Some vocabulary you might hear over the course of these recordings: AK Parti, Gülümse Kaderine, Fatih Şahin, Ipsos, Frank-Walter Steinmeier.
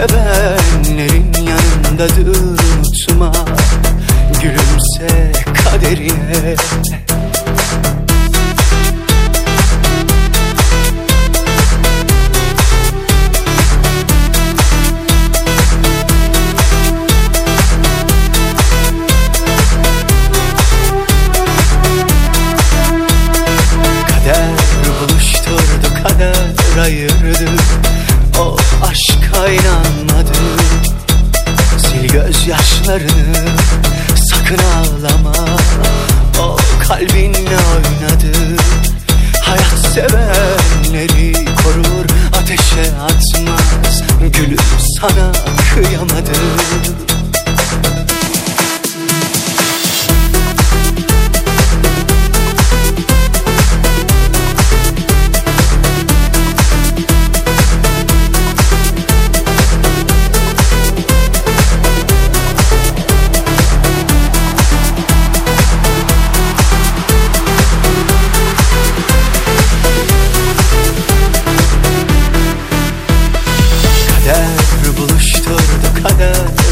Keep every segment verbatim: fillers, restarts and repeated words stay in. Sevenlerin yanındadır, unutma, gülümse kaderine. Kader buluşturdu, kader ayırdı, o aşka inanmadı. Sil gözyaşlarını, sakın ağlama, o kalbinle oynadı. Hayat sevenleri korur, ateşe atmaz, gülüm sana kıyamadı.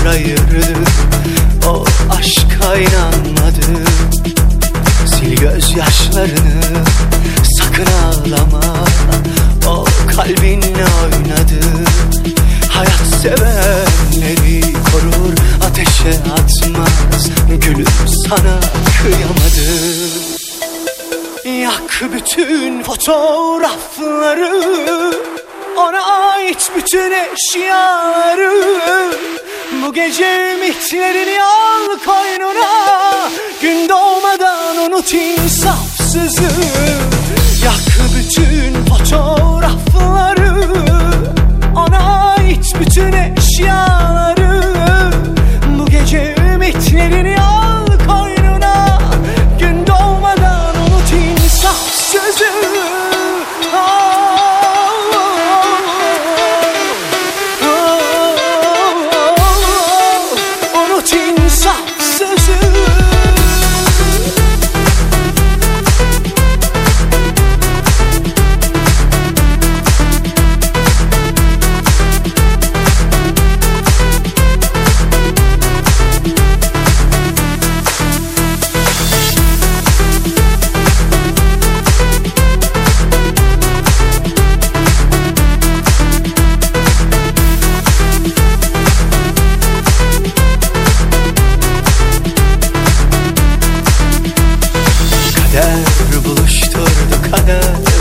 Ayırdı, o aşka inanmadı. Sil gözyaşlarını, sakın ağlama, o kalbinle oynadı. Hayat sevenleri korur, ateşe atmaz, gülüm sana kıyamadı. Yak bütün fotoğrafları, ona ait bütün eşyaları. Bu gece ümitlerini al koynuna, gün doğmadan unut insafsızı. Yak bütün fotoğrafları, ona ait bütün eşyaları. Bu gece ümitlerini al koynuna, gün doğmadan unut insafsızı.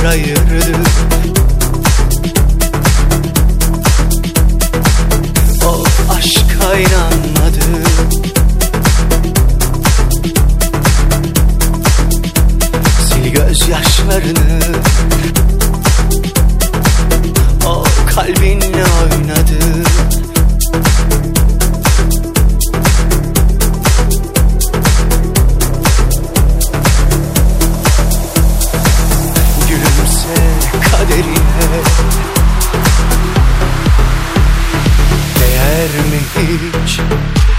Ayırdı, o aşka inanmadı. Sil gözyaşlarını, o kalbinle oynadı. Değer mi hiç?